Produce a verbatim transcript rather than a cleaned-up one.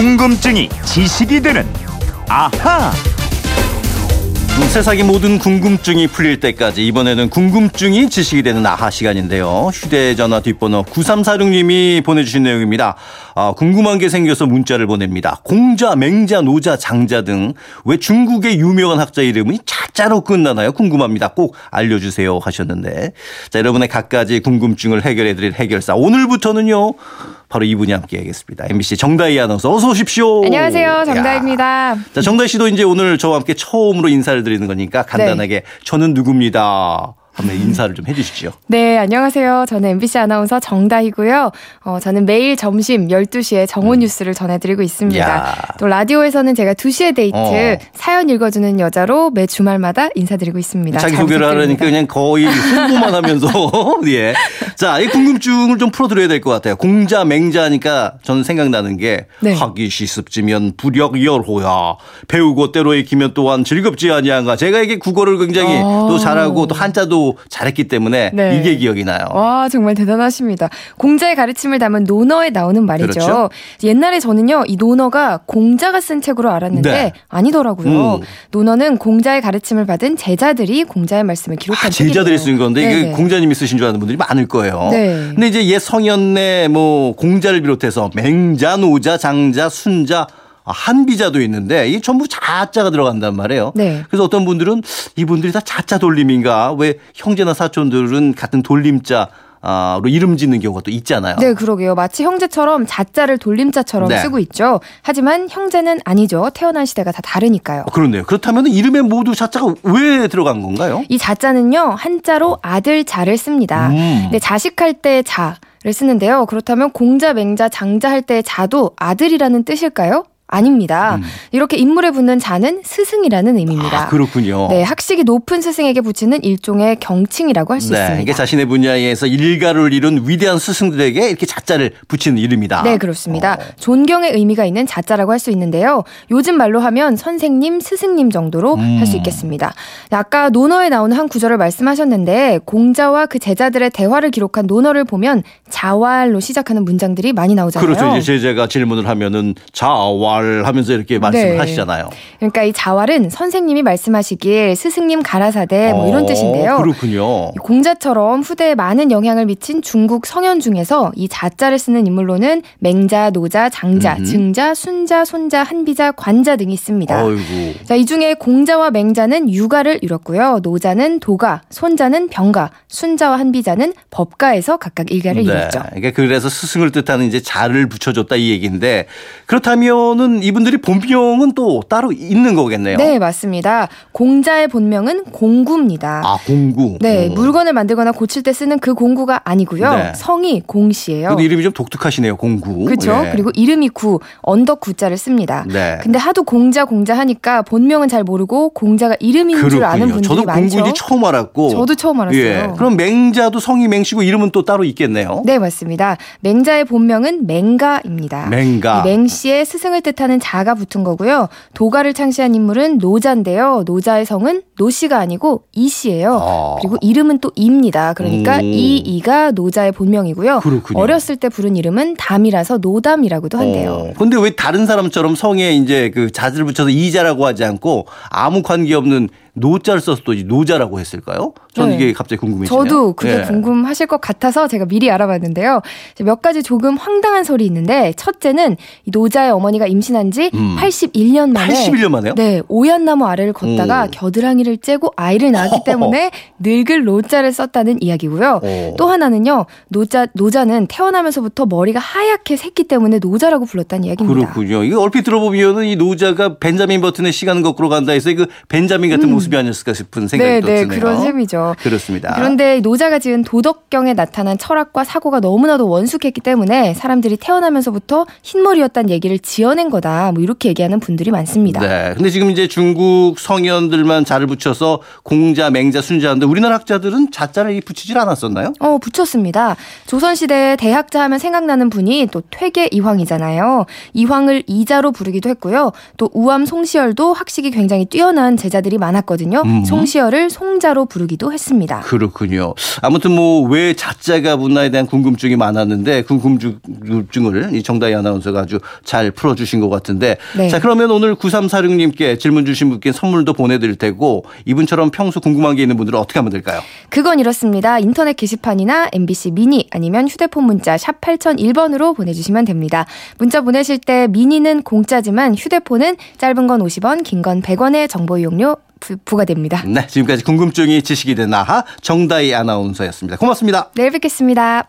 궁금증이 지식이 되는 아하. 세상의 모든 궁금증이 풀릴 때까지 이번에는 궁금증이 지식이 되는 아하 시간인데요. 휴대전화 뒷번호 구삼사육님이 보내주신 내용입니다. 아, 궁금한 게 생겨서 문자를 보냅니다. 공자, 맹자, 노자, 장자 등 왜 중국의 유명한 학자 이름이 자자로 끝나나요? 궁금합니다. 꼭 알려주세요 하셨는데, 자, 여러분의 갖가지 궁금증을 해결해드릴 해결사, 오늘부터는요 바로 이분이 함께하겠습니다. 엠비씨 정다희 아나운서, 어서 오십시오. 안녕하세요, 정다희입니다. 자, 정다희 씨도 이제 오늘 저와 함께 처음으로 인사를 드리는 거니까 간단하게 네. 저는 누굽니다 한번 인사를 좀 해주시죠. 네, 안녕하세요. 저는 엠비씨 아나운서 정다희고요. 어, 저는 매일 점심 열두 시에 정오 음. 뉴스를 전해드리고 있습니다. 야. 또 라디오에서는 제가 두 시에 데이트 어. 사연 읽어주는 여자로 매 주말마다 인사드리고 있습니다. 자기소개를 하려니까 그냥 거의 홍보만 하면서. 예. 자, 이 궁금증을 좀 풀어드려야 될 것 같아요. 공자, 맹자니까 저는 생각나는 게 네. 학이 시습지면 부력열호야. 배우고 때로 익히면 또한 즐겁지 아니한가. 제가 이게 국어를 굉장히 어. 또 잘하고 또 한자도 잘했기 때문에 네. 이게 기억이 나요. 와, 정말 대단하십니다. 공자의 가르침을 담은 논어에 나오는 말이죠. 그렇죠? 옛날에 저는요 이 논어가 공자가 쓴 책으로 알았는데 네. 아니더라고요. 음. 논어는 공자의 가르침을 받은 제자들이 공자의 말씀을 기록한 아, 책이에요. 제자들이 쓴 건데 네네. 이게 공자님이 쓰신 줄 아는 분들이 많을 거예요. 네. 근데 이제 옛 성현의 뭐 공자를 비롯해서 맹자, 노자, 장자, 순자, 한비자도 있는데 이 전부 자자가 들어간단 말이에요. 네. 그래서 어떤 분들은 이분들이 다 자자 돌림인가, 왜 형제나 사촌들은 같은 돌림자 로 이름 짓는 경우가 또 있잖아요. 네, 그러게요. 마치 형제처럼 자자를 돌림자처럼 네. 쓰고 있죠. 하지만 형제는 아니죠. 태어난 시대가 다 다르니까요. 어, 그렇네요. 그렇다면 이름에 모두 자자가 왜 들어간 건가요? 이 자자는요 한자로 아들 자를 씁니다. 음. 근데 자식할 때 자를 쓰는데요. 그렇다면 공자, 맹자, 장자 할 때 자도 아들이라는 뜻일까요? 아닙니다. 음. 이렇게 인물에 붙는 자는 스승이라는 의미입니다. 아, 그렇군요. 네, 학식이 높은 스승에게 붙이는 일종의 경칭이라고 할 수 네, 있습니다. 이게 자신의 분야에서 일가를 이룬 위대한 스승들에게 이렇게 자자를 붙이는 이름이다. 네, 그렇습니다. 어. 존경의 의미가 있는 자자라고 할 수 있는데요. 요즘 말로 하면 선생님, 스승님 정도로 음. 할 수 있겠습니다. 아까 논어에 나오는 한 구절을 말씀하셨는데 공자와 그 제자들의 대화를 기록한 논어를 보면 자왈로 시작하는 문장들이 많이 나오잖아요. 그렇죠. 이제 제자가 질문을 하면은 자왈 하면서 이렇게 말씀을 네. 하시잖아요. 그러니까 이 자왈은 선생님이 말씀하시길, 스승님 가라사대 뭐 이런 어, 뜻인데요. 그렇군요. 공자처럼 후대에 많은 영향을 미친 중국 성현 중에서 이 자자를 쓰는 인물로는 맹자, 노자, 장자, 음흠. 증자, 순자, 손자, 한비자, 관자 등이 있습니다. 어이구. 자, 이 중에 공자와 맹자는 유가를 이뤘고요. 노자는 도가, 손자는 병가, 순자와 한비자는 법가에서 각각 일가를 네. 이뤘죠. 그러니까 그래서 스승을 뜻하는 이제 자를 붙여줬다 이 얘기인데, 그렇다면은 이분들이 본명은 또 따로 있는 거겠네요. 네, 맞습니다. 공자의 본명은 공구입니다. 아, 공구. 네, 음. 물건을 만들거나 고칠 때 쓰는 그 공구가 아니고요. 네. 성이 공씨예요. 근데 이름이 좀 독특하시네요, 공구. 그렇죠. 예. 그리고 이름이 구, 언덕 구자를 씁니다. 네. 근데 하도 공자 공자 하니까 본명은 잘 모르고 공자가 이름인 그렇군요. 줄 아는 분들이 저도 많죠. 저도 공구인지 처음 알았고. 저도 처음 알았어요. 예. 그럼 맹자도 성이 맹씨고 이름은 또 따로 있겠네요. 네, 맞습니다. 맹자의 본명은 맹가입니다. 맹가. 맹씨의 스승을 뜻 하는 자가 붙은 거고요. 도가를 창시한 인물은 노자인데요. 노자의 성은 노씨가 아니고 이씨예요. 아. 그리고 이름은 또 이입니다. 그러니까 음. 이, 이가 노자의 본명이고요. 그렇군요. 어렸을 때 부른 이름은 담이라서 노담이라고도 한대요. 그런데 어. 왜 다른 사람처럼 성에 이제 그 자를 붙여서 이자라고 하지 않고 아무 관계없는 노자를 써서 또 노자라고 했을까요? 저는 네. 이게 갑자기 궁금해지네요. 저도 그게 네. 궁금하실 것 같아서 제가 미리 알아봤는데요. 몇 가지 조금 황당한 설이 있는데, 첫째는 노자의 어머니가 임신한 지 음. 팔십일 년 만에 팔십일 년 만에요? 네. 오얏나무 아래를 걷다가 오. 겨드랑이를 째고 아이를 낳았기 때문에 늙을 노자를 썼다는 이야기고요. 오. 또 하나는요. 노자, 노자는 태어나면서부터 머리가 하얗게 샜기 때문에 노자라고 불렀다는 이야기입니다. 그렇군요. 이거 얼핏 들어보면 이 노자가 벤자민 버튼의 시간은 거꾸로 간다 해서 그 벤자민 같은 음. 모습이 아니었을까 싶은 생각이 또 드네요. 네, 그런 셈이죠. 그렇습니다. 그런데 노자가 지은 도덕경에 나타난 철학과 사고가 너무나도 원숙했기 때문에 사람들이 태어나면서부터 흰머리였다는 얘기를 지어낸 거다, 뭐 이렇게 얘기하는 분들이 많습니다. 네, 근데 지금 이제 중국 성현들만 자를 붙여서 공자, 맹자, 순자인데 우리나라 학자들은 자자를 붙이질 않았었나요? 어, 붙였습니다. 조선시대에 대학자 하면 생각나는 분이 또 퇴계 이황이잖아요. 이황을 이자로 부르기도 했고요. 또 우암 송시열도 학식이 굉장히 뛰어난 제자들이 많았고 불렸거든요. 음. 송시열을 송자로 부르기도 했습니다. 그렇군요. 아무튼 뭐 왜 자자가 붙나에 대한 궁금증이 많았는데 궁금증을 이 정다희 아나운서가 아주 잘 풀어주신 것 같은데 네. 자 그러면 오늘 구삼사육 님께 질문 주신 분께 선물도 보내드릴 테고 이분처럼 평소 궁금한 게 있는 분들은 어떻게 하면 될까요? 그건 이렇습니다. 인터넷 게시판이나 엠비씨 미니 아니면 휴대폰 문자 샵 팔공공일 번으로 보내주시면 됩니다. 문자 보내실 때 미니는 공짜지만 휴대폰은 짧은 건 오십 원, 긴 건 백 원의 정보 이용료 부, 부과됩니다. 네, 지금까지 궁금증이 지식이 되는 아하 정다희 아나운서였습니다. 고맙습니다. 내일 뵙겠습니다.